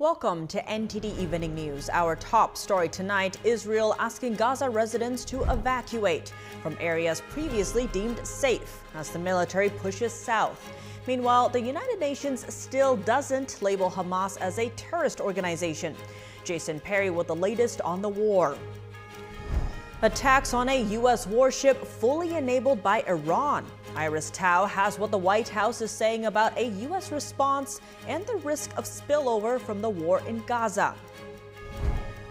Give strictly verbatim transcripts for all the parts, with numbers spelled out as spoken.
Welcome to N T D Evening News. Our top story tonight, Israel asking Gaza residents to evacuate from areas previously deemed safe as the military pushes south. Meanwhile, the United Nations still doesn't label Hamas as a terrorist organization. Jason Perry with the latest on the war. Attacks on a U S warship fully enabled by Iran. Iris Tao has what the White House is saying about a U S response and the risk of spillover from the war in Gaza.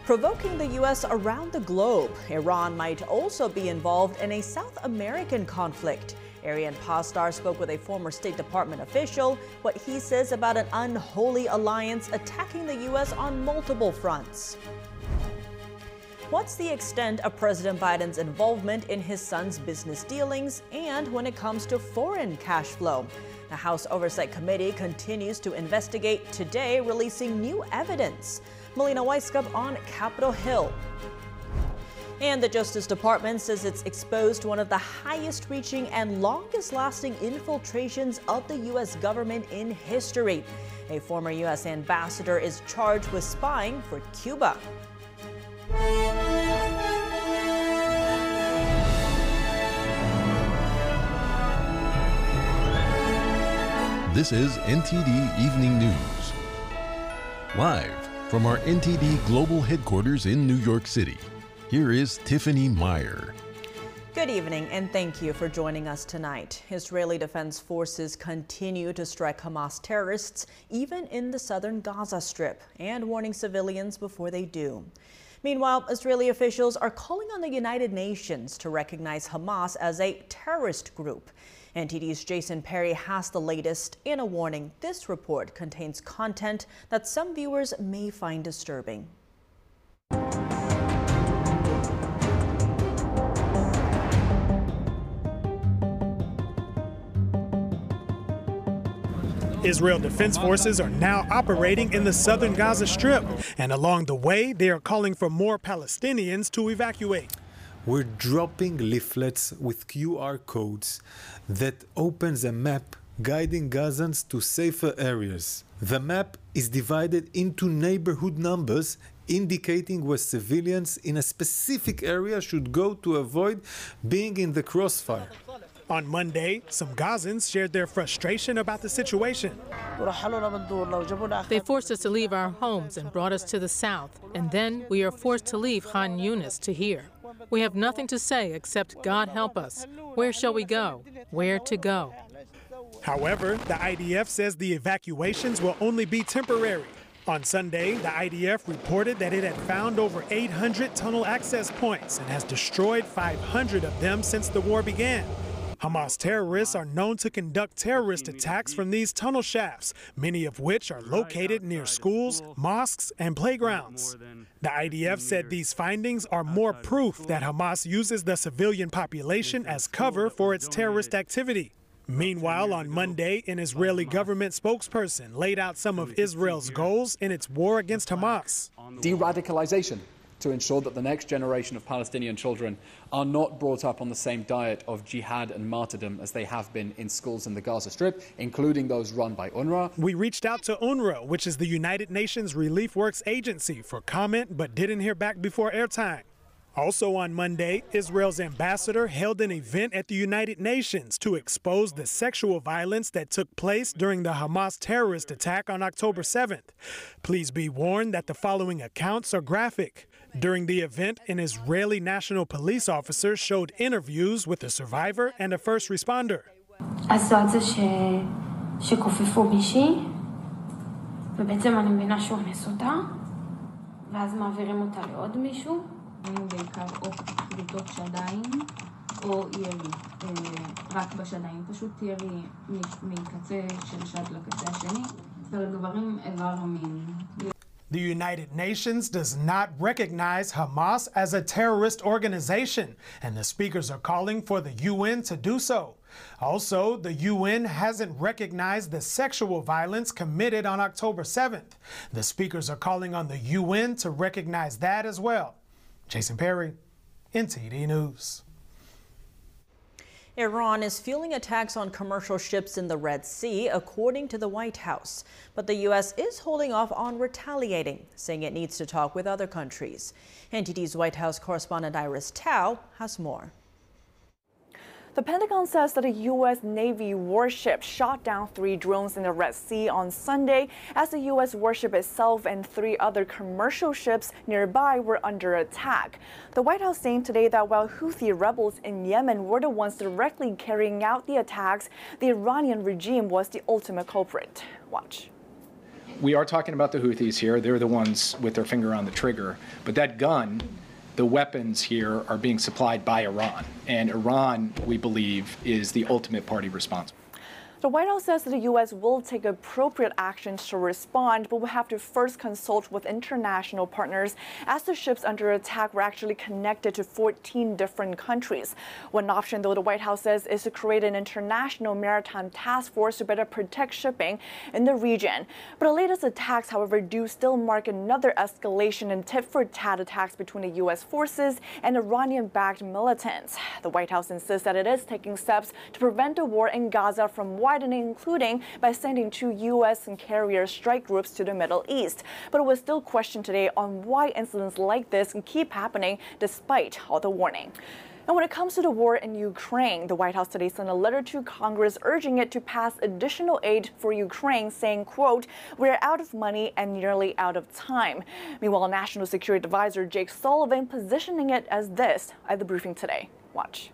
Provoking the U S around the globe, Iran might also be involved in a South American conflict. Ariane Pastar spoke with a former State Department official, what he says about an unholy alliance attacking the U S on multiple fronts. What's the extent of President Biden's involvement in his son's business dealings and when it comes to foreign cash flow? The House Oversight Committee continues to investigate, today releasing new evidence. Melina Wyskup on Capitol Hill. And the Justice Department says it's exposed one of the highest-reaching and longest-lasting infiltrations of the U S government in history. A former U S ambassador is charged with spying for Cuba. This is N T D Evening News, live from our N T D Global headquarters in New York City. Here is Tiffany Meyer. Good evening, and thank you for joining us tonight. Israeli Defense Forces continue to strike Hamas terrorists, even in the southern Gaza Strip, and warning civilians before they do. Meanwhile, Israeli officials are calling on the United Nations to recognize Hamas as a terrorist group. N T D's Jason Perry has the latest, and a warning: this report contains content that some viewers may find disturbing. Israel Defense Forces are now operating in the southern Gaza Strip, and along the way, they are calling for more Palestinians to evacuate. We're dropping leaflets with Q R codes that opens a map guiding Gazans to safer areas. The map is divided into neighborhood numbers, indicating where civilians in a specific area should go to avoid being in the crossfire. On Monday, some Gazans shared their frustration about the situation. They forced us to leave our homes and brought us to the south, and then we are forced to leave Khan Yunis to here. We have nothing to say except God help us. Where shall we go? Where to go? However, the I D F says the evacuations will only be temporary. On Sunday, the I D F reported that it had found over eight hundred tunnel access points and has destroyed five hundred of them since the war began. Hamas terrorists are known to conduct terrorist attacks from these tunnel shafts, many of which are located near schools, mosques, and playgrounds. The I D F said these findings are more proof that Hamas uses the civilian population as cover for its terrorist activity. Meanwhile, on Monday, an Israeli government spokesperson laid out some of Israel's goals in its war against Hamas. De-radicalization, to ensure that the next generation of Palestinian children are not brought up on the same diet of jihad and martyrdom as they have been in schools in the Gaza Strip, including those run by UNRWA. We reached out to UNRWA, which is the United Nations Relief Works Agency, for comment, but didn't hear back before airtime. Also on Monday, Israel's ambassador held an event at the United Nations to expose the sexual violence that took place during the Hamas terrorist attack on October seventh. Please be warned that the following accounts are graphic. During the event, an Israeli national police officer showed interviews with a survivor and a first responder. The United Nations does not recognize Hamas as a terrorist organization, and the speakers are calling for the U N to do so. Also, the U N hasn't recognized the sexual violence committed on October seventh. The speakers are calling on the U N to recognize that as well. Jason Perry, N T D News. Iran is fueling attacks on commercial ships in the Red Sea, according to the White House. But the U S is holding off on retaliating, saying it needs to talk with other countries. N T D's White House correspondent Iris Tao has more. The Pentagon says that a U S Navy warship shot down three drones in the Red Sea on Sunday as the U S warship itself and three other commercial ships nearby were under attack. The White House saying today that while Houthi rebels in Yemen were the ones directly carrying out the attacks, the Iranian regime was the ultimate culprit. Watch. We are talking about the Houthis here. They're the ones with their finger on the trigger. But that gun, the weapons here, are being supplied by Iran, and Iran, we believe, is the ultimate party responsible. The White House says that the U S will take appropriate actions to respond, but will have to first consult with international partners, as the ships under attack were actually connected to fourteen different countries. One option, though, the White House says, is to create an international maritime task force to better protect shipping in the region. But the latest attacks, however, do still mark another escalation in tit-for-tat attacks between the U S forces and Iranian-backed militants. The White House insists that it is taking steps to prevent the war in Gaza from widening, including by sending two U S and carrier strike groups to the Middle East. But it was still questioned today on why incidents like this keep happening despite all the warning. And when it comes to the war in Ukraine, the White House today sent a letter to Congress urging it to pass additional aid for Ukraine, saying, quote, "We're out of money and nearly out of time." Meanwhile, National Security Advisor Jake Sullivan positioning it as this at the briefing today. Watch.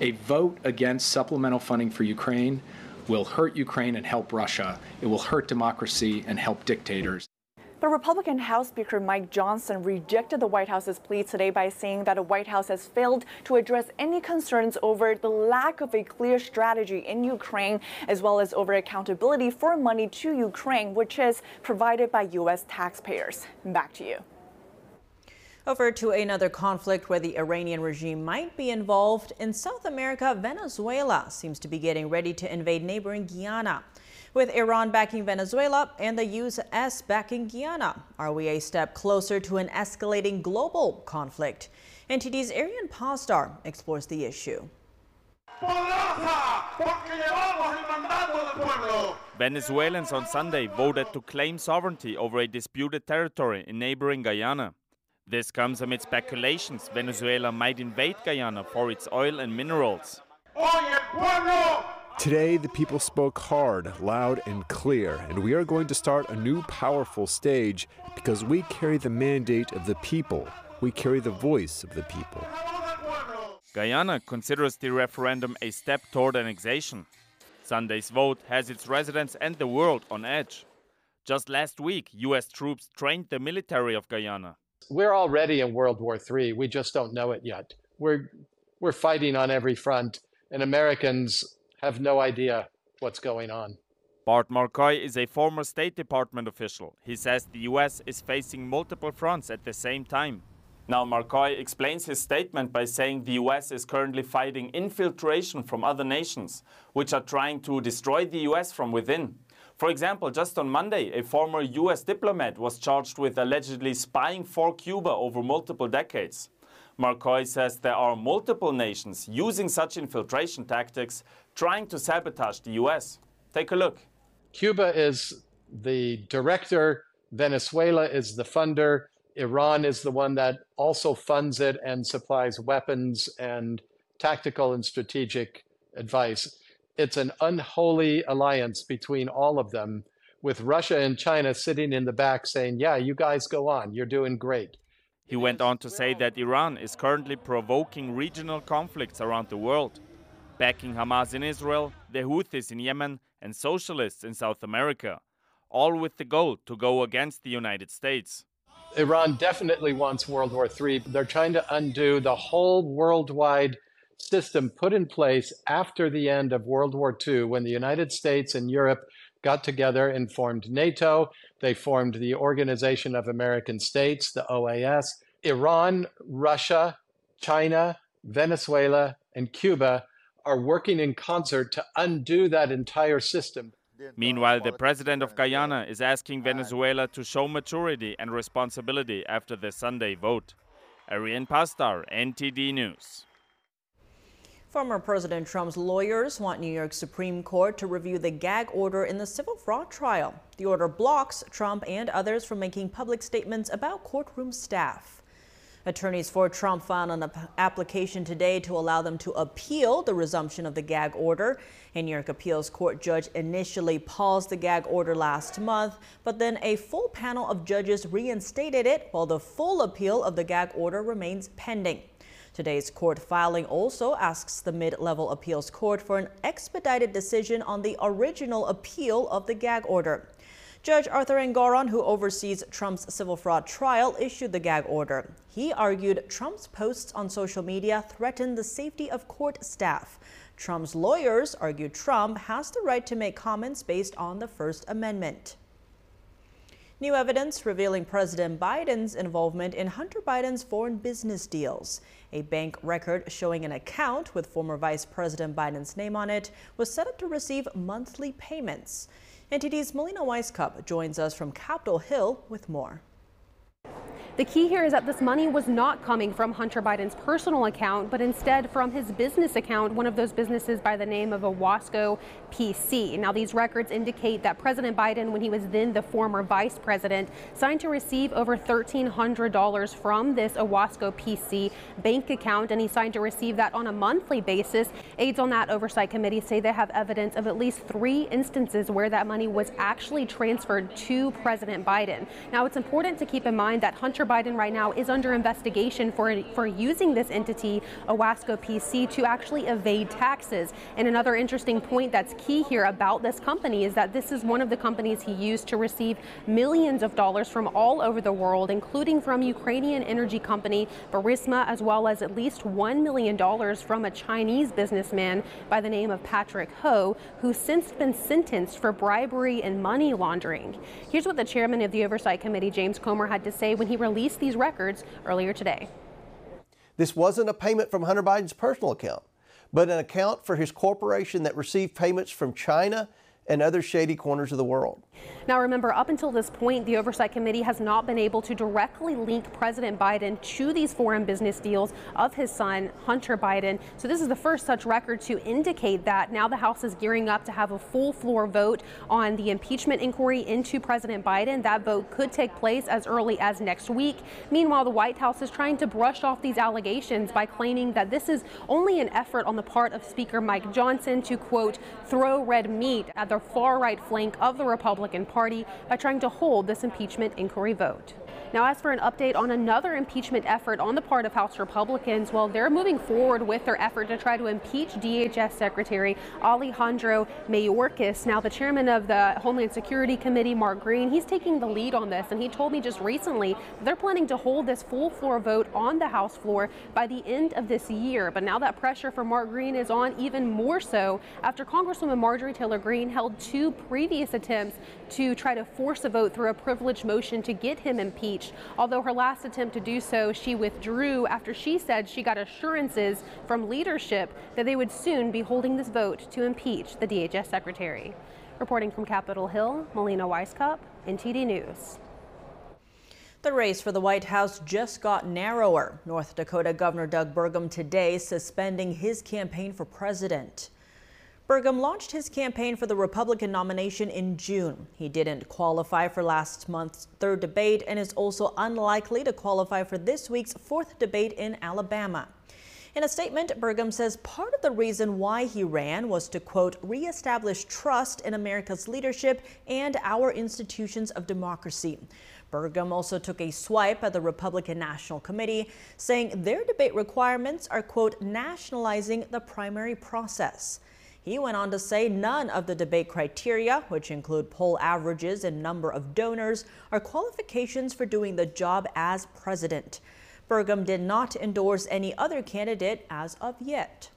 "A vote against supplemental funding for Ukraine will hurt Ukraine and help Russia. It will hurt democracy and help dictators." But Republican House Speaker Mike Johnson rejected the White House's plea today by saying that the White House has failed to address any concerns over the lack of a clear strategy in Ukraine, as well as over accountability for money to Ukraine, which is provided by U S taxpayers. Back to you. Over to another conflict where the Iranian regime might be involved. In South America, Venezuela seems to be getting ready to invade neighboring Guyana. With Iran backing Venezuela and the U S backing Guyana, are we a step closer to an escalating global conflict? N T D's Ariane Pastar explores the issue. Venezuelans on Sunday voted to claim sovereignty over a disputed territory in neighboring Guyana. This comes amid speculations Venezuela might invade Guyana for its oil and minerals. "Today, the people spoke hard, loud and clear, and we are going to start a new powerful stage because we carry the mandate of the people. We carry the voice of the people." Guyana considers the referendum a step toward annexation. Sunday's vote has its residents and the world on edge. Just last week, U S troops trained the military of Guyana. "We're already in World War Three. We just don't know it yet. We're, we're fighting on every front, and Americans have no idea what's going on." Bart Marcois is a former State Department official. He says the U S is facing multiple fronts at the same time. Now, Marcois explains his statement by saying the U S is currently fighting infiltration from other nations, which are trying to destroy the U S from within. For example, just on Monday, a former U S diplomat was charged with allegedly spying for Cuba over multiple decades. Marcois says there are multiple nations using such infiltration tactics, trying to sabotage the U S. Take a look. "Cuba is the director, Venezuela is the funder, Iran is the one that also funds it and supplies weapons and tactical and strategic advice. It's an unholy alliance between all of them, with Russia and China sitting in the back saying, yeah, you guys go on, you're doing great." He went on to say that Iran is currently provoking regional conflicts around the world, backing Hamas in Israel, the Houthis in Yemen, and socialists in South America, all with the goal to go against the United States. "Iran definitely wants World War Three. They're trying to undo the whole worldwide system put in place after the end of World War Two, when the United States and Europe got together and formed NATO. They formed the Organization of American States, the O A S. Iran, Russia, China, Venezuela, and Cuba are working in concert to undo that entire system." Meanwhile, the president of Guyana is asking Venezuela to show maturity and responsibility after the Sunday vote. Ariane Pastar, N T D News. Former President Trump's lawyers want New York Supreme Court to review the gag order in the civil fraud trial. The order blocks Trump and others from making public statements about courtroom staff. Attorneys for Trump filed an application today to allow them to appeal the resumption of the gag order. A New York appeals court judge initially paused the gag order last month, but then a full panel of judges reinstated it, while the full appeal of the gag order remains pending. Today's court filing also asks the mid-level appeals court for an expedited decision on the original appeal of the gag order. Judge Arthur Engoron, who oversees Trump's civil fraud trial, issued the gag order. He argued Trump's posts on social media threatened the safety of court staff. Trump's lawyers argued Trump has the right to make comments based on the First Amendment. New evidence revealing President Biden's involvement in Hunter Biden's foreign business deals. A bank record showing an account with former Vice President Biden's name on it was set up to receive monthly payments. N T D's Melina Wyskup joins us from Capitol Hill with more. The key here is that this money was not coming from Hunter Biden's personal account, but instead from his business account, one of those businesses by the name of Owasco P C. Now, these records indicate that President Biden, when he was then the former vice president, signed to receive over one thousand three hundred dollars from this Owasco P C bank account, and he signed to receive that on a monthly basis. Aides on that oversight committee say they have evidence of at least three instances where that money was actually transferred to President Biden. Now, it's important to keep in mind that Hunter Biden right now is under investigation for for using this entity, Owasco P C, to actually evade taxes. And another interesting point that's key here about this company is that this is one of the companies he used to receive millions of dollars from all over the world, including from Ukrainian energy company Burisma, as well as at least one million dollars from a Chinese businessman by the name of Patrick Ho, who's since been sentenced for bribery and money laundering. Here's what the chairman of the Oversight Committee, James Comer, had to say when he released these records earlier today. This wasn't a payment from Hunter Biden's personal account, but an account for his corporation that received payments from China and other shady corners of the world. Now, remember, up until this point, the Oversight Committee has not been able to directly link President Biden to these foreign business deals of his son, Hunter Biden. So this is the first such record to indicate that. Now the House is gearing up to have a full floor vote on the impeachment inquiry into President Biden. That vote could take place as early as next week. Meanwhile, the White House is trying to brush off these allegations by claiming that this is only an effort on the part of Speaker Mike Johnson to, quote, throw red meat at the far-right flank of the Republican Party by trying to hold this impeachment inquiry vote. Now, as for an update on another impeachment effort on the part of House Republicans, well, they're moving forward with their effort to try to impeach D H S Secretary Alejandro Mayorkas. Now, the chairman of the Homeland Security Committee, Mark Green, he's taking the lead on this, and he told me just recently they're planning to hold this full floor vote on the House floor by the end of this year. But now that pressure for Mark Green is on even more so after Congresswoman Marjorie Taylor Greene held two previous attempts to try to force a vote through a privilege motion to get him impeached. Although her last attempt to do so, she withdrew after she said she got assurances from leadership that they would soon be holding this vote to impeach the D H S secretary. Reporting from Capitol Hill, Melina Wyskup, N T D News. The race for the White House just got narrower. North Dakota Governor Doug Burgum today suspending his campaign for president. Burgum launched his campaign for the Republican nomination in June. He didn't qualify for last month's third debate and is also unlikely to qualify for this week's fourth debate in Alabama. In a statement, Burgum says part of the reason why he ran was to, quote, reestablish trust in America's leadership and our institutions of democracy. Burgum also took a swipe at the Republican National Committee, saying their debate requirements are, quote, nationalizing the primary process. He went on to say none of the debate criteria, which include poll averages and number of donors, are qualifications for doing the job as president. Burgum did not endorse any other candidate as of yet.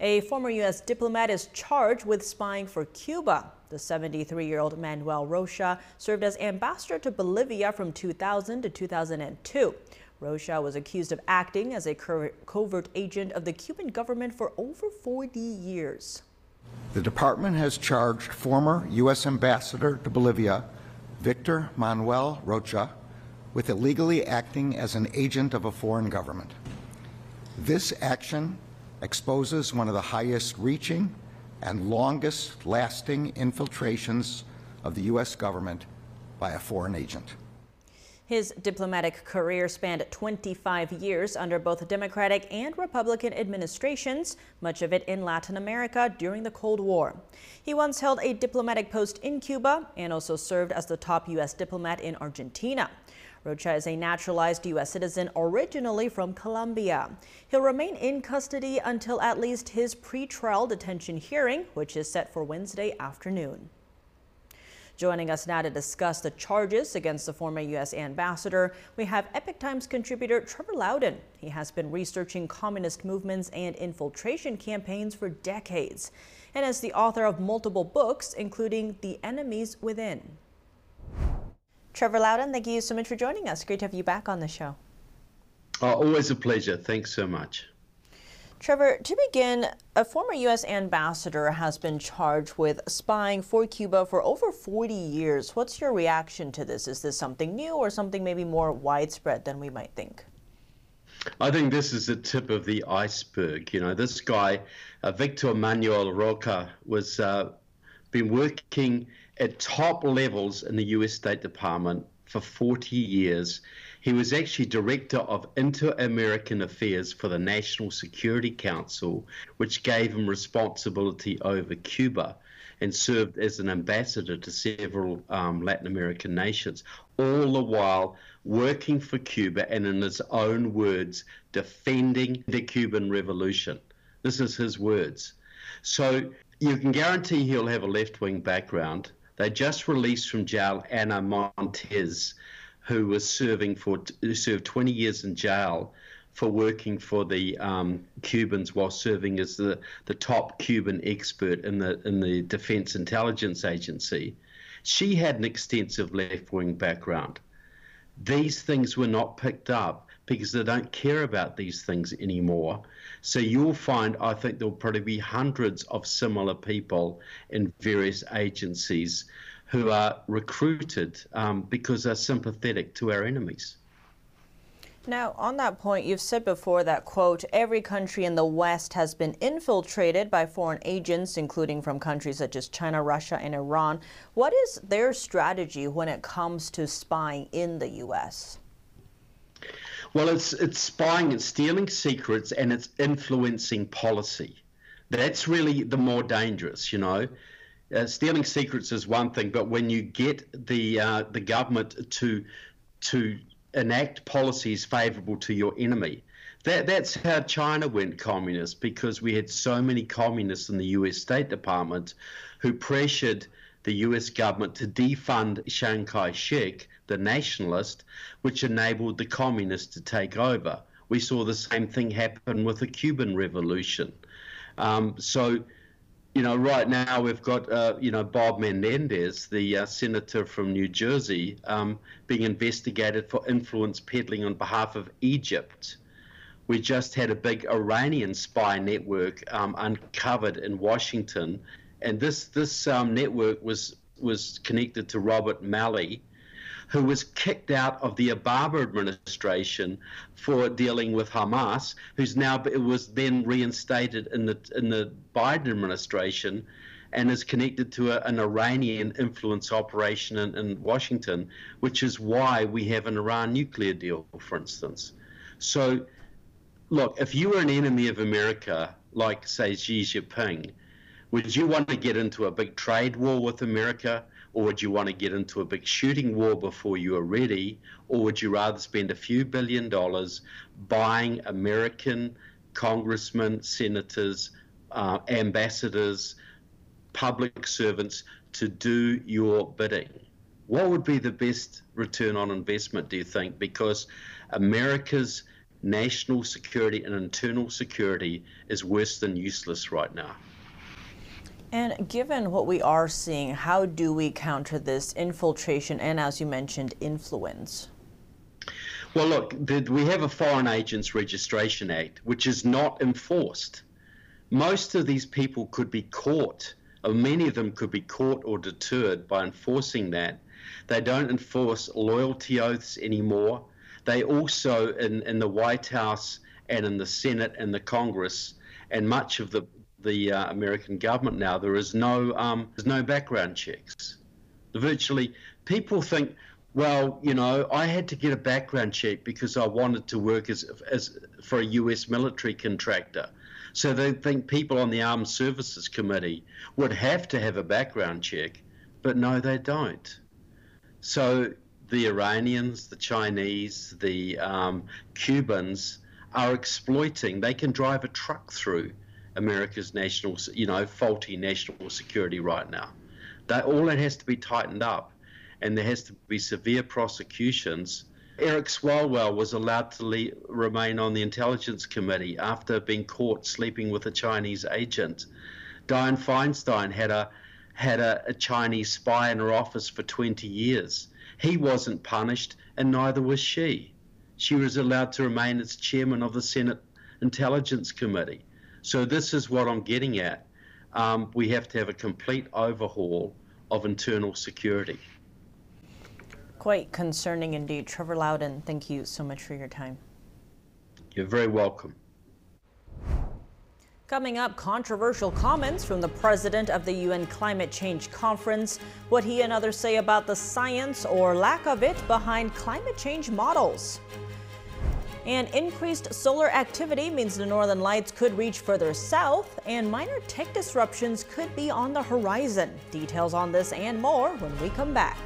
A former U S diplomat is charged with spying for Cuba. The seventy-three-year-old Manuel Rocha served as ambassador to Bolivia from two thousand to two thousand two. Rocha was accused of acting as a covert agent of the Cuban government for over forty years. The department has charged former U S ambassador to Bolivia, Victor Manuel Rocha, with illegally acting as an agent of a foreign government. This action exposes one of the highest reaching and longest lasting infiltrations of the U S government by a foreign agent. His diplomatic career spanned twenty-five years under both Democratic and Republican administrations, much of it in Latin America during the Cold War. He once held a diplomatic post in Cuba and also served as the top U S diplomat in Argentina. Rocha is a naturalized U S citizen originally from Colombia. He'll remain in custody until at least his pretrial detention hearing, which is set for Wednesday afternoon. Joining us now to discuss the charges against the former U S ambassador, we have Epoch Times contributor Trevor Loudon. He has been researching communist movements and infiltration campaigns for decades, and is the author of multiple books, including The Enemies Within. Trevor Loudon, thank you so much for joining us. Great to have you back on the show. Oh, always a pleasure. Thanks so much. Trevor, to begin, a former U S ambassador has been charged with spying for Cuba for over forty years. What's your reaction to this? Is this something new or something maybe more widespread than we might think? I think this is the tip of the iceberg. You know, this guy, uh, Victor Manuel Rocha, was uh, been working at top levels in the U S State Department for forty years. He was actually director of Inter-American Affairs for the National Security Council, which gave him responsibility over Cuba, and served as an ambassador to several um, Latin American nations, all the while working for Cuba and, in his own words, defending the Cuban Revolution. This is his words. So you can guarantee he'll have a left-wing background. They just released from jail Ana Montes, who was serving for who served twenty years in jail for working for the um, Cubans while serving as the, the top Cuban expert in the in the Defense Intelligence Agency. She had an extensive left-wing background. These things were not picked up because they don't care about these things anymore. So you'll find, I think, there'll probably be hundreds of similar people in various agencies who are recruited um, because they're sympathetic to our enemies. Now, on that point, you've said before that, quote, every country in the West has been infiltrated by foreign agents, including from countries such as China, Russia, and Iran. What is their strategy when it comes to spying in the U S? Well, it's, it's spying, it's stealing secrets, and it's influencing policy. That's really the more dangerous, you know. Uh, stealing secrets is one thing, but when you get the uh, the government to to enact policies favourable to your enemy, that that's how China went communist, because we had so many communists in the U S State Department who pressured the U S government to defund Chiang Kai-shek, the nationalist, which enabled the communists to take over. We saw the same thing happen with the Cuban Revolution. Um, so. You know, right now we've got, uh, you know, Bob Menendez, the uh, senator from New Jersey, um, being investigated for influence peddling on behalf of Egypt. We just had a big Iranian spy network um, uncovered in Washington. And this, this um, network was, was connected to Robert Malley, who was kicked out of the Obama administration for dealing with Hamas, who's now was then reinstated in the in the Biden administration, and is connected to a, an Iranian influence operation in, in Washington, which is why we have an Iran nuclear deal, for instance. So, look, if you were an enemy of America, like say Xi Jinping, would you want to get into a big trade war with America? Or would you want to get into a big shooting war before you are ready? Or would you rather spend a few billion dollars buying American congressmen, senators, uh, ambassadors, public servants to do your bidding? What would be the best return on investment, do you think? Because America's national security and internal security is worse than useless right now. And given what we are seeing, how do we counter this infiltration and, as you mentioned, influence? Well, look, the, we have a Foreign Agents Registration Act, which is not enforced. Most of these people could be caught, or many of them could be caught or deterred by enforcing that. They don't enforce loyalty oaths anymore. They also, in, in the White House and in the Senate and the Congress, and much of the the uh, American government now, there is no um, there's no background checks. Virtually, people think, well, you know, I had to get a background check because I wanted to work as as for a U S military contractor. So they think people on the Armed Services Committee would have to have a background check, but no, they don't. So the Iranians, the Chinese, the um, Cubans are exploiting. They can drive a truck through America's national, you know, faulty national security right now. That all that has to be tightened up, and there has to be severe prosecutions. Eric Swalwell was allowed to le remain on the Intelligence Committee after being caught sleeping with a Chinese agent. Dianne Feinstein had a had a, a Chinese spy in her office for twenty years. He wasn't punished, and neither was she. She was allowed to remain as chairman of the Senate Intelligence Committee. So this is what I'm getting at. Um, we have to have a complete overhaul of internal security. Quite concerning indeed. Trevor Loudon, thank you so much for your time. You're very welcome. Coming up, controversial comments from the president of the U N Climate Change Conference, what he and others say about the science or lack of it behind climate change models. And increased solar activity means the northern lights could reach further south, and minor tech disruptions could be on the horizon. Details on this and more when we come back.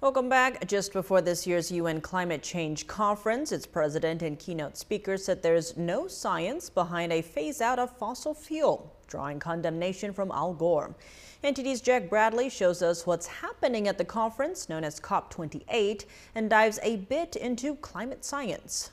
Welcome back. Just before this year's U N Climate Change Conference, its president and keynote speaker said there's no science behind a phase out of fossil fuel, drawing condemnation from Al Gore. N T D's Jack Bradley shows us what's happening at the conference, known as COP twenty-eight, and dives a bit into climate science.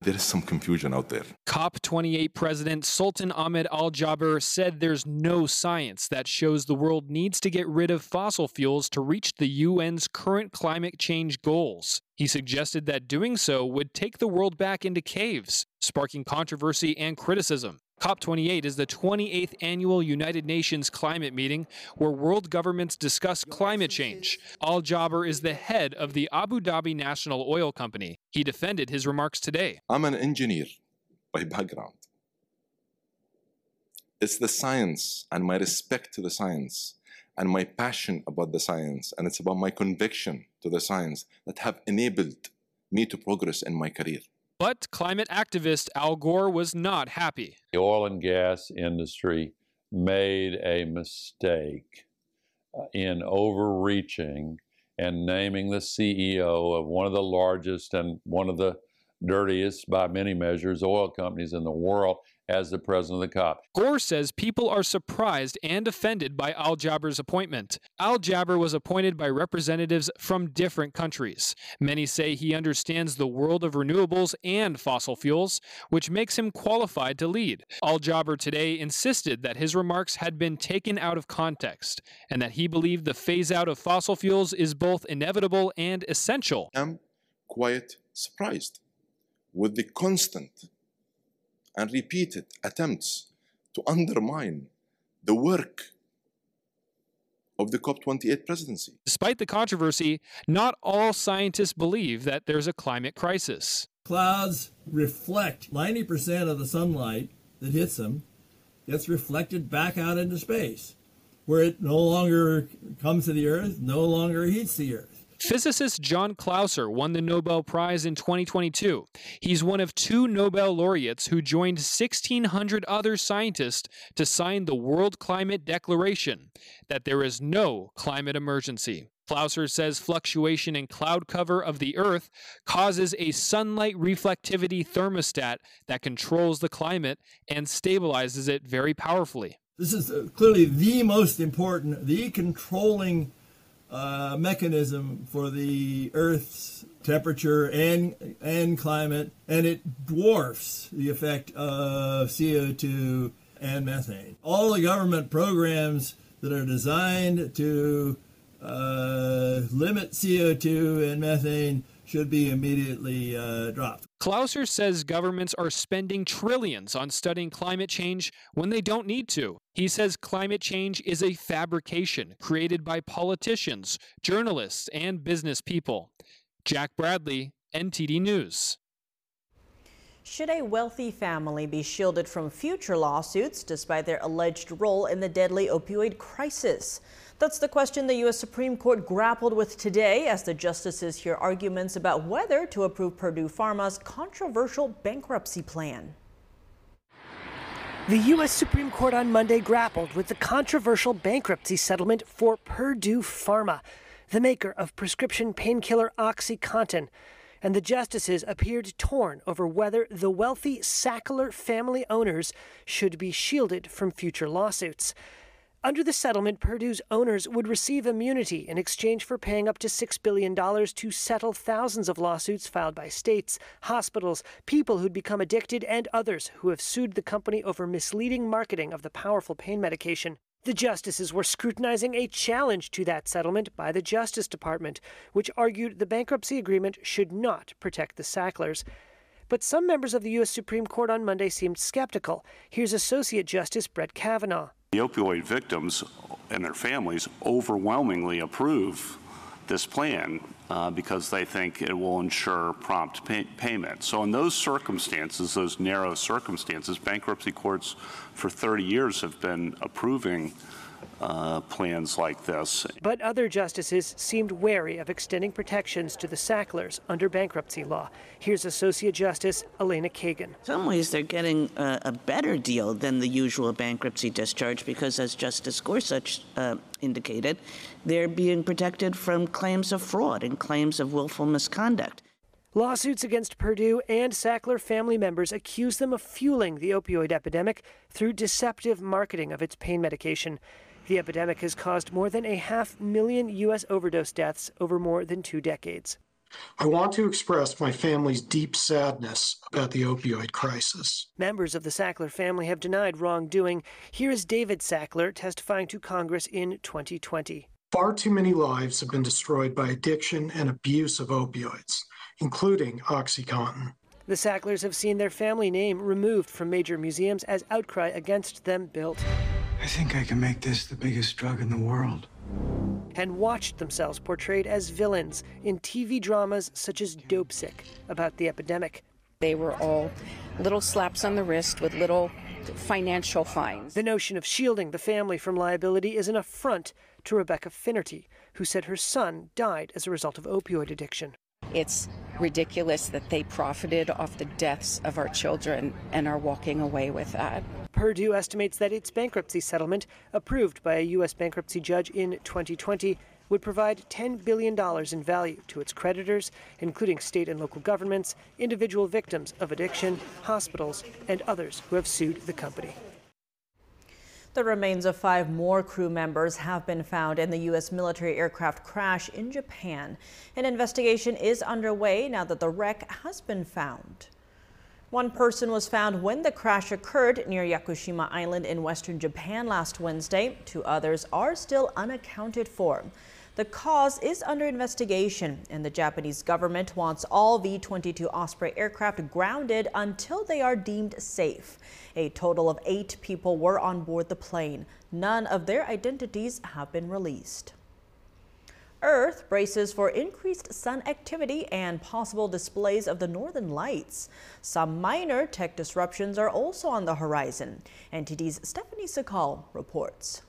There is some confusion out there. COP twenty-eight President Sultan Ahmed Al-Jaber said there's no science that shows the world needs to get rid of fossil fuels to reach the U N's current climate change goals. He suggested that doing so would take the world back into caves, sparking controversy and criticism. COP twenty-eight is the twenty-eighth annual United Nations climate meeting where world governments discuss climate change. Al-Jaber is the head of the Abu Dhabi National Oil Company. He defended his remarks today. I'm an engineer by background. It's the science and my respect to the science and my passion about the science, and it's about my conviction to the science that have enabled me to progress in my career. But climate activist Al Gore was not happy. The oil and gas industry made a mistake in overreaching and naming the C E O of one of the largest and one of the dirtiest, by many measures, oil companies in the world as the president of the COP. Gore says people are surprised and offended by Al-Jaber's appointment. Al-Jaber was appointed by representatives from different countries. Many say he understands the world of renewables and fossil fuels, which makes him qualified to lead. Al-Jaber today insisted that his remarks had been taken out of context and that he believed the phase out of fossil fuels is both inevitable and essential. I'm quite surprised with the constant and repeated attempts to undermine the work of the COP twenty-eight presidency. Despite the controversy, not all scientists believe that there's a climate crisis. Clouds reflect ninety percent of the sunlight that hits them, gets reflected back out into space, where it no longer comes to the Earth, no longer heats the Earth. Physicist John Clauser won the Nobel Prize in twenty twenty-two. He's one of two Nobel laureates who joined sixteen hundred other scientists to sign the World Climate Declaration that there is no climate emergency. Clauser says fluctuation in cloud cover of the Earth causes a sunlight reflectivity thermostat that controls the climate and stabilizes it very powerfully. This is clearly the most important, the controlling Uh, mechanism for the Earth's temperature and and climate, and it dwarfs the effect of C O two and methane. All the government programs that are designed to uh, limit C O two and methane should be immediately uh, dropped. Clauser says governments are spending trillions on studying climate change when they don't need to. He says climate change is a fabrication created by politicians, journalists, and business people. Jack Bradley, N T D News. Should a wealthy family be shielded from future lawsuits despite their alleged role in the deadly opioid crisis? That's the question the U S Supreme Court grappled with today as the justices hear arguments about whether to approve Purdue Pharma's controversial bankruptcy plan. The U S Supreme Court on Monday grappled with the controversial bankruptcy settlement for Purdue Pharma, the maker of prescription painkiller OxyContin. And the justices appeared torn over whether the wealthy Sackler family owners should be shielded from future lawsuits. Under the settlement, Purdue's owners would receive immunity in exchange for paying up to six billion dollars to settle thousands of lawsuits filed by states, hospitals, people who'd become addicted, and others who have sued the company over misleading marketing of the powerful pain medication. The justices were scrutinizing a challenge to that settlement by the Justice Department, which argued the bankruptcy agreement should not protect the Sacklers. But some members of the U S Supreme Court on Monday seemed skeptical. Here's Associate Justice Brett Kavanaugh. The opioid victims and their families overwhelmingly approve this plan uh, because they think it will ensure prompt pay payment. So in those circumstances, those narrow circumstances, bankruptcy courts for thirty years have been approving uh, plans like this. But other justices seemed wary of extending protections to the Sacklers under bankruptcy law. Here's Associate Justice Elena Kagan. In some ways they're getting a, a better deal than the usual bankruptcy discharge because, as Justice Gorsuch uh, indicated, they're being protected from claims of fraud and claims of willful misconduct. Lawsuits against Purdue and Sackler family members accuse them of fueling the opioid epidemic through deceptive marketing of its pain medication. The epidemic has caused more than a half million U S overdose deaths over more than two decades. I want to express my family's deep sadness about the opioid crisis. Members of the Sackler family have denied wrongdoing. Here is David Sackler testifying to Congress in twenty twenty. Far too many lives have been destroyed by addiction and abuse of opioids, including OxyContin. The Sacklers have seen their family name removed from major museums as outcry against them built. I think I can make this the biggest drug in the world. And watched themselves portrayed as villains in T V dramas such as Dope Sick about the epidemic. They were all little slaps on the wrist with little financial fines. The notion of shielding the family from liability is an affront to Rebecca Finnerty, who said her son died as a result of opioid addiction. It's ridiculous that they profited off the deaths of our children and are walking away with that. Purdue estimates that its bankruptcy settlement, approved by a U S bankruptcy judge in twenty twenty, would provide ten billion dollars in value to its creditors, including state and local governments, individual victims of addiction, hospitals, and others who have sued the company. The remains of five more crew members have been found in the U S military aircraft crash in Japan. An investigation is underway now that the wreck has been found. One person was found when the crash occurred near Yakushima Island in western Japan last Wednesday. Two others are still unaccounted for. The cause is under investigation, and the Japanese government wants all V twenty-two Osprey aircraft grounded until they are deemed safe. A total of eight people were on board the plane. None of their identities have been released. Earth braces for increased sun activity and possible displays of the northern lights. Some minor tech disruptions are also on the horizon. N T D's Stephanie Sikol reports.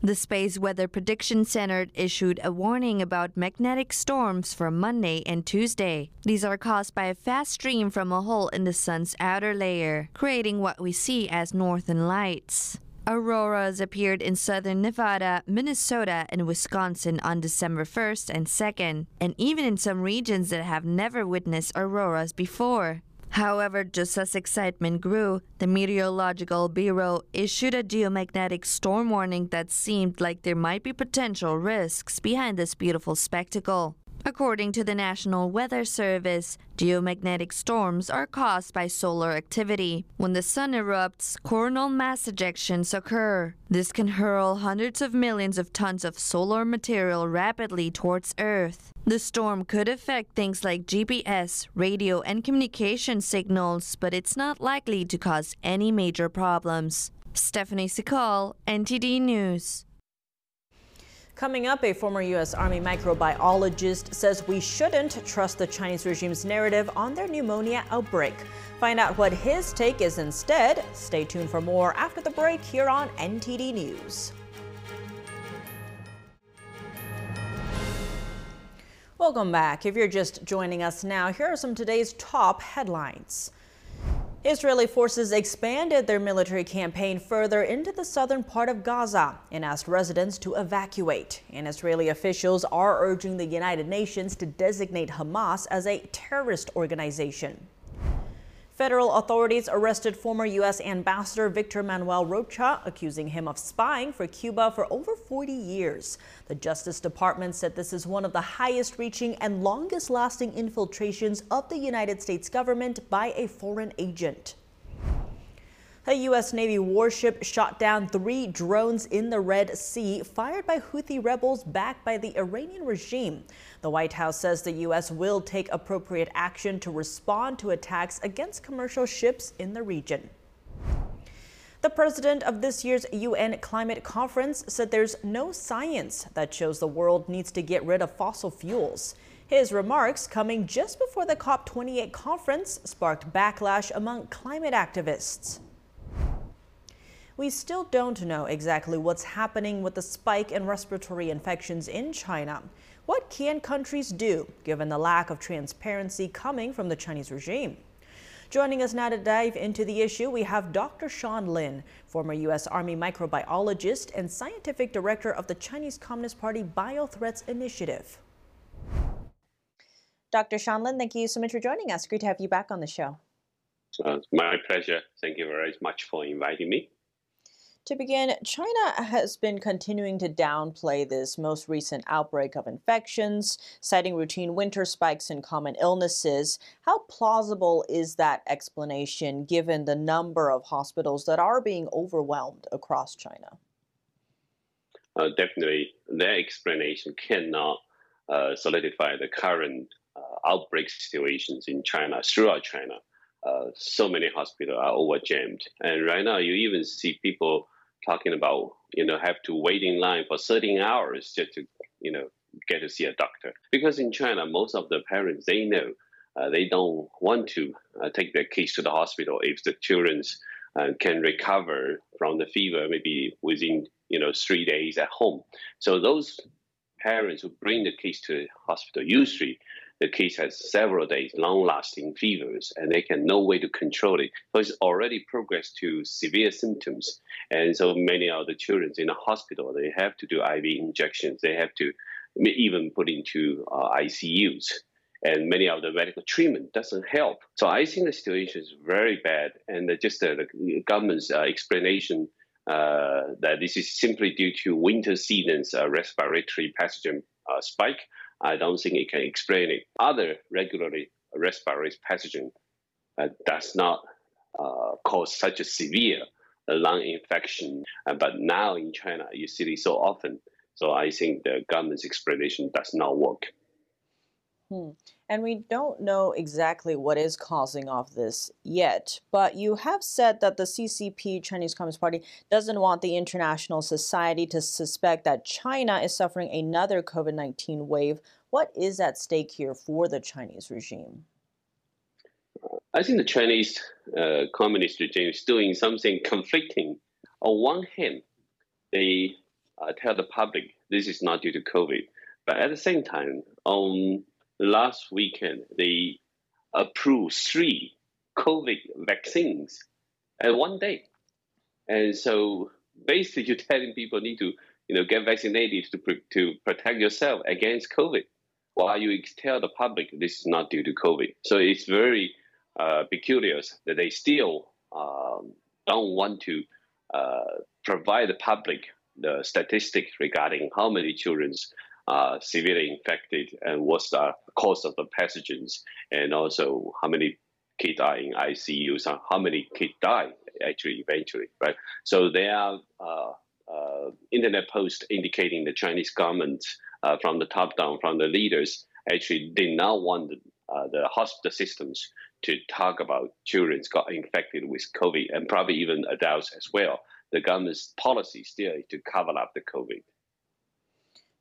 The Space Weather Prediction Center issued a warning about magnetic storms for Monday and Tuesday. These are caused by a fast stream from a hole in the sun's outer layer, creating what we see as northern lights. Auroras appeared in southern Nevada, Minnesota, and Wisconsin on December first and second, and even in some regions that have never witnessed auroras before. However, just as excitement grew, the Meteorological Bureau issued a geomagnetic storm warning that seemed like there might be potential risks behind this beautiful spectacle. According to the National Weather Service, geomagnetic storms are caused by solar activity. When the sun erupts, coronal mass ejections occur. This can hurl hundreds of millions of tons of solar material rapidly towards Earth. The storm could affect things like G P S, radio, and communication signals, but it's not likely to cause any major problems. Stephanie Sikol, N T D News. Coming up, a former U S Army microbiologist says we shouldn't trust the Chinese regime's narrative on their pneumonia outbreak. Find out what his take is instead. Stay tuned for more after the break here on N T D News. Welcome back. If you're just joining us now, here are some of today's top headlines. Israeli forces expanded their military campaign further into the southern part of Gaza and asked residents to evacuate. And Israeli officials are urging the United Nations to designate Hamas as a terrorist organization. Federal authorities arrested former U S Ambassador Victor Manuel Rocha, accusing him of spying for Cuba for over forty years. The Justice Department said this is one of the highest-reaching and longest-lasting infiltrations of the United States government by a foreign agent. A U S Navy warship shot down three drones in the Red Sea, fired by Houthi rebels backed by the Iranian regime. The White House says the U S will take appropriate action to respond to attacks against commercial ships in the region. The president of this year's U N climate conference said there's no science that shows the world needs to get rid of fossil fuels. His remarks, coming just before the COP twenty-eight conference, sparked backlash among climate activists. We still don't know exactly what's happening with the spike in respiratory infections in China. What can countries do, given the lack of transparency coming from the Chinese regime? Joining us now to dive into the issue, we have Doctor Sean Lin, former U S Army microbiologist and scientific director of the Chinese Communist Party Biothreats Initiative. Doctor Sean Lin, thank you so much for joining us. Great to have you back on the show. Uh, it's my pleasure. Thank you very much for inviting me. To begin, China has been continuing to downplay this most recent outbreak of infections, citing routine winter spikes in common illnesses. How plausible is that explanation given the number of hospitals that are being overwhelmed across China? Uh, definitely, their explanation cannot uh, solidify the current uh, outbreak situations in China, throughout China. Uh, so many hospitals are overjammed. And right now, you even see people talking about, you know, have to wait in line for thirteen hours just to, you know, get to see a doctor. Because in China, most of the parents, they know uh, they don't want to uh, take their kids to the hospital if the children uh, can recover from the fever maybe within, you know, three days at home. So those parents who bring the kids to the hospital, usually the kids has several days long-lasting fevers, and they can no way to control it. So it's already progressed to severe symptoms, and so many of the children in the hospital, they have to do I V injections, they have to even put into uh, I C Us, and many of the medical treatment doesn't help. So I think the situation is very bad, and just uh, the government's uh, explanation uh, that this is simply due to winter season's uh, respiratory pathogen uh, spike. I don't think it can explain it. Other regularly respiratory pathogen uh, does not uh, cause such a severe lung infection. Uh, but now in China, you see it so often. So I think the government's explanation does not work. Hmm. And we don't know exactly what is causing off this yet. But you have said that the C C P, Chinese Communist Party, doesn't want the international society to suspect that China is suffering another COVID nineteen wave. What is at stake here for the Chinese regime? I think the Chinese uh, communist regime is doing something conflicting. On one hand, they uh, tell the public this is not due to COVID. But at the same time, on last weekend, they approved three COVID vaccines at one day. And so basically you're telling people need to, you know, get vaccinated to, to protect yourself against COVID, while you tell the public this is not due to COVID. So it's very uh, peculiar that they still um, don't want to uh, provide the public the statistics regarding how many children's uh, severely infected, and what's the cause of the pathogens, and also how many kids are in I C Us, and how many kids die actually eventually, right? So there are uh, uh, internet posts indicating the Chinese government uh, from the top down, from the leaders, actually did not want the, uh, the hospital systems to talk about children got infected with COVID, and probably even adults as well. The government's policy still is to cover up the COVID.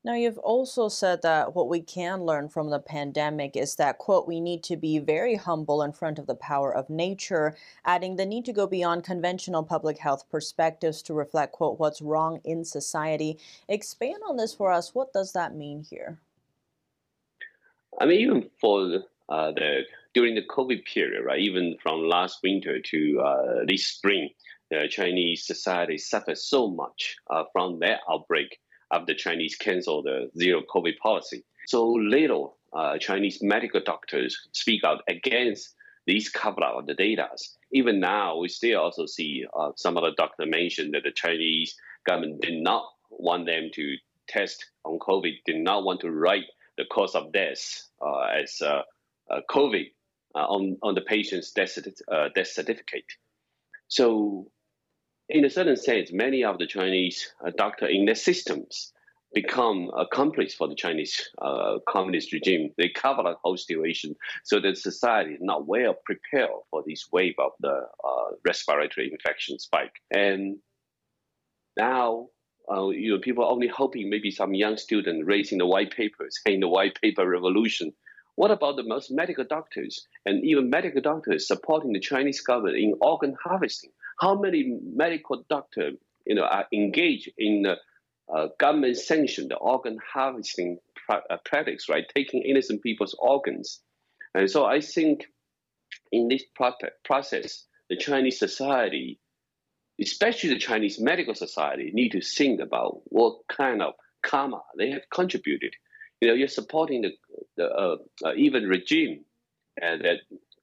Now, you've also said that what we can learn from the pandemic is that, quote, we need to be very humble in front of the power of nature, adding the need to go beyond conventional public health perspectives to reflect, quote, what's wrong in society. Expand on this for us. What does that mean here? I mean, even for uh, the during the COVID period, right, even from last winter to uh, this spring, the Chinese society suffered so much uh, from that outbreak after Chinese canceled the zero COVID policy. So little uh, Chinese medical doctors speak out against these cover-up of the data. Even now, we still also see uh, some other doctor mentioned that the Chinese government did not want them to test on COVID, did not want to write the cause of death uh, as uh, uh, COVID uh, on, on the patient's death, uh, death certificate. So in a certain sense, many of the Chinese uh, doctors in their systems become accomplices for the Chinese uh, communist regime. They cover the whole situation so that society is not well prepared for this wave of the uh, respiratory infection spike. And now, uh, you know, people are only hoping maybe some young student raising the white papers, saying the white paper revolution. What about the most medical doctors and even medical doctors supporting the Chinese government in organ harvesting? How many medical doctors, you know, are engaged in the uh, government-sanctioned organ harvesting pra uh, practice, right? Taking innocent people's organs. And so I think in this pro process, the Chinese society, especially the Chinese medical society, need to think about what kind of karma they have contributed. You know, you're supporting the, the uh, uh, even regime uh, that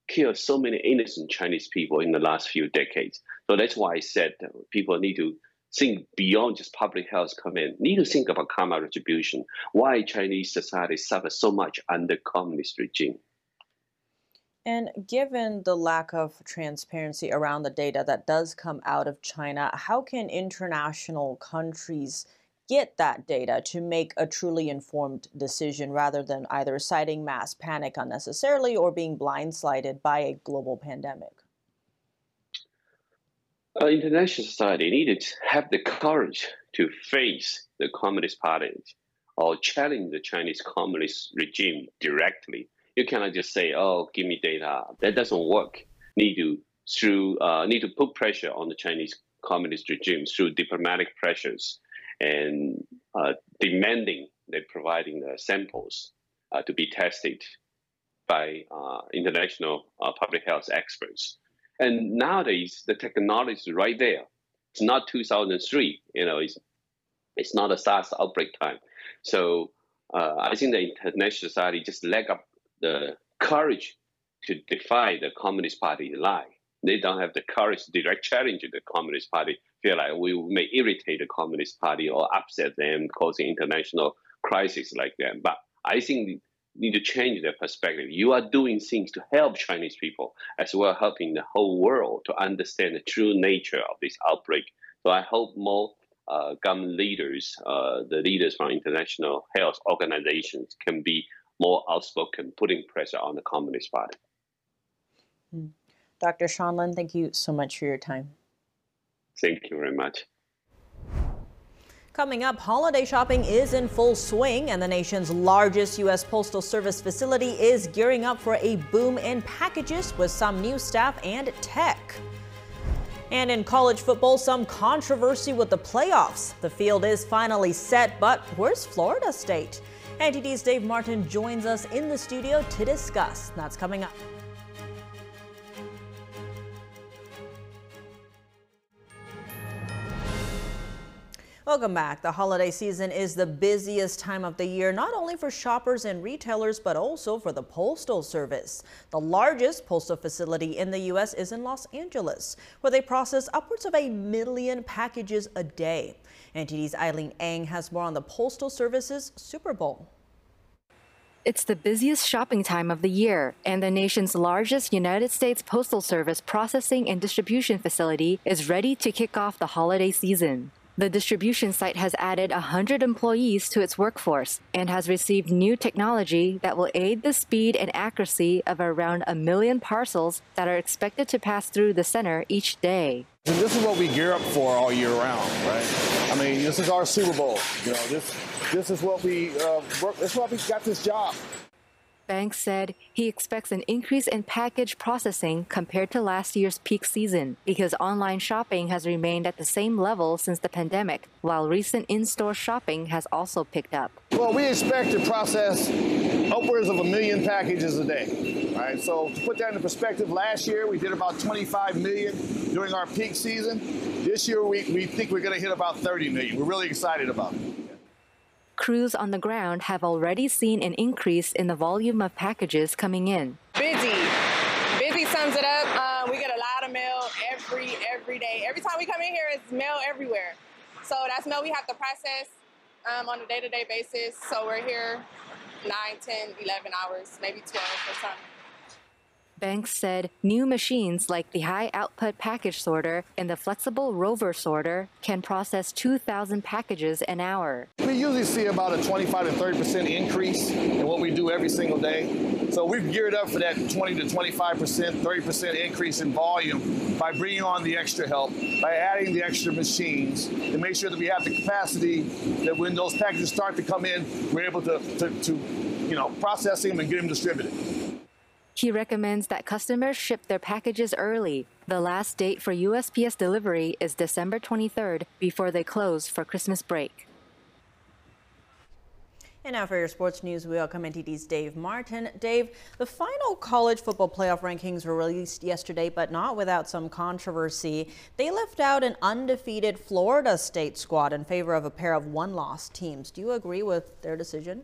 killed so many innocent Chinese people in the last few decades. So that's why I said that people need to think beyond just public health comment, need to think about karma retribution, why Chinese society suffers so much under communist regime. And given the lack of transparency around the data that does come out of China, how can international countries get that data to make a truly informed decision rather than either citing mass panic unnecessarily or being blindsided by a global pandemic? Uh, international society needed to have the courage to face the Communist Party or challenge the Chinese Communist regime directly. You cannot just say, oh, give me data. That doesn't work. Need to, through, uh, need to put pressure on the Chinese Communist regime through diplomatic pressures, and uh, demanding that providing the samples uh, to be tested by uh, international uh, public health experts. And nowadays, the technology is right there. It's not two thousand three, you know, it's, it's not a SARS outbreak time. So uh, I think the international society just lack of the courage to defy the Communist Party lie. They don't have the courage to direct challenge the Communist Party, feel like we may irritate the Communist Party or upset them, causing international crises like that. But I think we need to change their perspective. You are doing things to help Chinese people, as well as helping the whole world to understand the true nature of this outbreak. So I hope more uh, government leaders, uh, the leaders from international health organizations, can be more outspoken, putting pressure on the Communist Party. Mm. Doctor Sean Lin, thank you so much for your time. Thank you very much. Coming up, holiday shopping is in full swing, and the nation's largest U S Postal Service facility is gearing up for a boom in packages with some new staff and tech. And in college football, some controversy with the playoffs. The field is finally set, but where's Florida State? N T D's Dave Martin joins us in the studio to discuss. That's coming up. Welcome back. The holiday season is the busiest time of the year, not only for shoppers and retailers, but also for the Postal Service. The largest postal facility in the U S is in Los Angeles, where they process upwards of a million packages a day. N T D's Eileen Ang has more on the Postal Service's Super Bowl. It's the busiest shopping time of the year, and the nation's largest United States Postal Service processing and distribution facility is ready to kick off the holiday season. The distribution site has added one hundred employees to its workforce and has received new technology that will aid the speed and accuracy of around a million parcels that are expected to pass through the center each day. And this is what we gear up for all year round, right? I mean, this is our Super Bowl. You know, this this is what we uh, work. This is why we got this job. Banks said he expects an increase in package processing compared to last year's peak season because online shopping has remained at the same level since the pandemic, while recent in-store shopping has also picked up. Well, we expect to process upwards of a million packages a day. All right, so to put that into perspective, last year we did about twenty-five million during our peak season. This year we, we think we're going to hit about thirty million. We're really excited about it. Crews on the ground have already seen an increase in the volume of packages coming in. Busy. Busy sums it up. Um, we get a lot of mail every, every day. Every time we come in here, it's mail everywhere. So that's mail we have to process um, on a day-to-day basis. So we're here nine, ten, eleven hours, maybe twelve or something. Banks said new machines like the high-output package sorter and the flexible rover sorter can process two thousand packages an hour. We usually see about a twenty-five to thirty percent increase in what we do every single day. So we've geared up for that twenty to twenty-five percent, thirty percent increase in volume by bringing on the extra help, by adding the extra machines, to make sure that we have the capacity that when those packages start to come in, we're able to, to, to you know, process them and get them distributed. He recommends that customers ship their packages early. The last date for U S P S delivery is December twenty-third before they close for Christmas break. And now for your sports news, we welcome N T D's Dave Martin. Dave, the final college football playoff rankings were released yesterday, but not without some controversy. They left out an undefeated Florida State squad in favor of a pair of one-loss teams. Do you agree with their decision?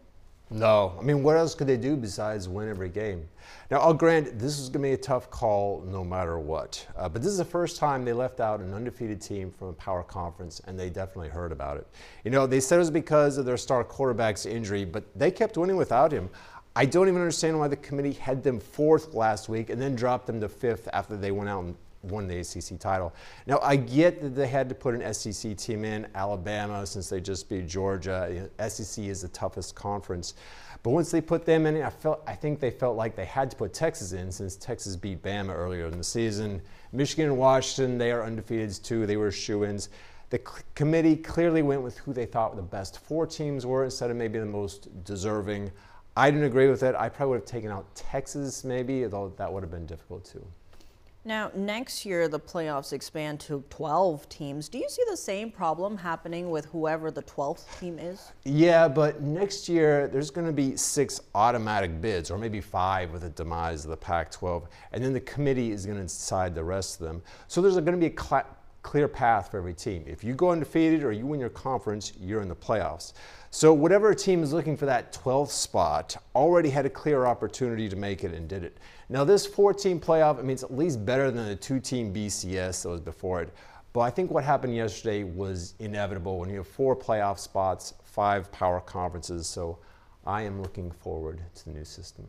No. I mean, what else could they do besides win every game? Now, I'll grant this is going to be a tough call no matter what. Uh, but this is the first time they left out an undefeated team from a power conference, and they definitely heard about it. You know, they said it was because of their star quarterback's injury, but they kept winning without him. I don't even understand why the committee had them fourth last week and then dropped them to fifth after they went out and won the A C C title. Now, I get that they had to put an S E C team in, Alabama, since they just beat Georgia. S E C is the toughest conference. But once they put them in, I felt, I think they felt like they had to put Texas in since Texas beat Bama earlier in the season. Michigan and Washington, they are undefeated too. They were shoo-ins. The committee clearly went with who they thought the best four teams were instead of maybe the most deserving. I didn't agree with it. I probably would have taken out Texas maybe, although that would have been difficult too. Now, next year, the playoffs expand to twelve teams. Do you see the same problem happening with whoever the twelfth team is? Yeah, but next year, there's going to be six automatic bids, or maybe five with the demise of the Pac twelve, and then the committee is going to decide the rest of them. So there's going to be a cl- clear path for every team. If you go undefeated or you win your conference, you're in the playoffs. So whatever team is looking for that twelfth spot already had a clear opportunity to make it and did it. Now this four-team playoff, I mean, it's at least better than the two-team B C S that was before it. But I think what happened yesterday was inevitable when you have four playoff spots, five power conferences. So I am looking forward to the new system.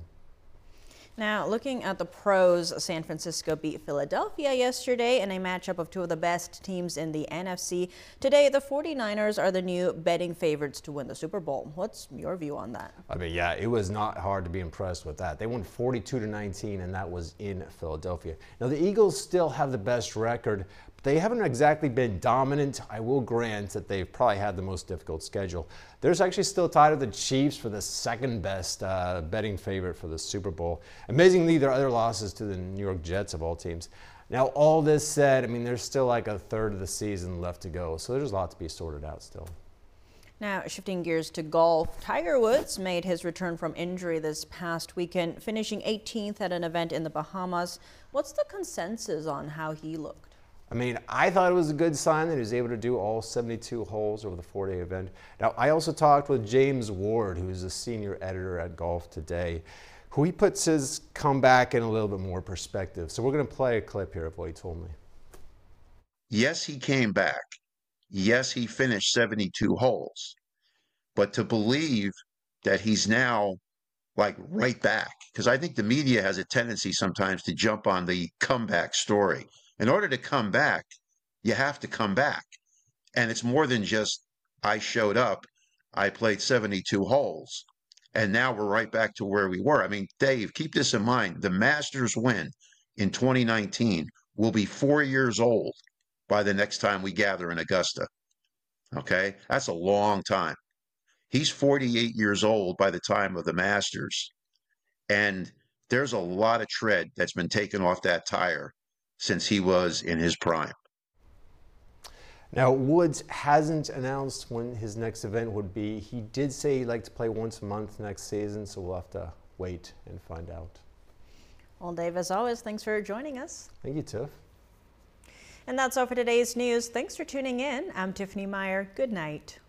Now, looking at the pros, San Francisco beat Philadelphia yesterday in a matchup of two of the best teams in the N F C. Today, the forty-niners are the new betting favorites to win the Super Bowl. What's your view on that? I mean, yeah, it was not hard to be impressed with that. They won forty-two to nineteen, and that was in Philadelphia. Now, the Eagles still have the best record. They haven't exactly been dominant. I will grant that they've probably had the most difficult schedule. There's actually still tied to the Chiefs for the second best uh, betting favorite for the Super Bowl. Amazingly, their other losses to the New York Jets of all teams. Now, all this said, I mean, there's still like a third of the season left to go. So there's a lot to be sorted out still. Now, shifting gears to golf, Tiger Woods made his return from injury this past weekend, finishing eighteenth at an event in the Bahamas. What's the consensus on how he looked? I mean, I thought it was a good sign that he was able to do all seventy-two holes over the four-day event. Now, I also talked with James Ward, who's the senior editor at Golf Today, who he puts his comeback in a little bit more perspective. So we're going to play a clip here of what he told me. Yes, he came back. Yes, he finished seventy-two holes. But to believe that he's now like right back, because I think the media has a tendency sometimes to jump on the comeback story. In order to come back, you have to come back. And it's more than just, I showed up, I played seventy-two holes, and now we're right back to where we were. I mean, Dave, keep this in mind. The Masters win in twenty nineteen will be four years old by the next time we gather in Augusta. Okay? That's a long time. He's forty-eight years old by the time of the Masters. And there's a lot of tread that's been taken off that tire since he was in his prime. Now, Woods hasn't announced when his next event would be. He did say he'd like to play once a month next season, so we'll have to wait and find out. Well, Dave, as always, thanks for joining us. Thank you, Tiff. And that's all for today's news. Thanks for tuning in. I'm Tiffany Meyer. Good night.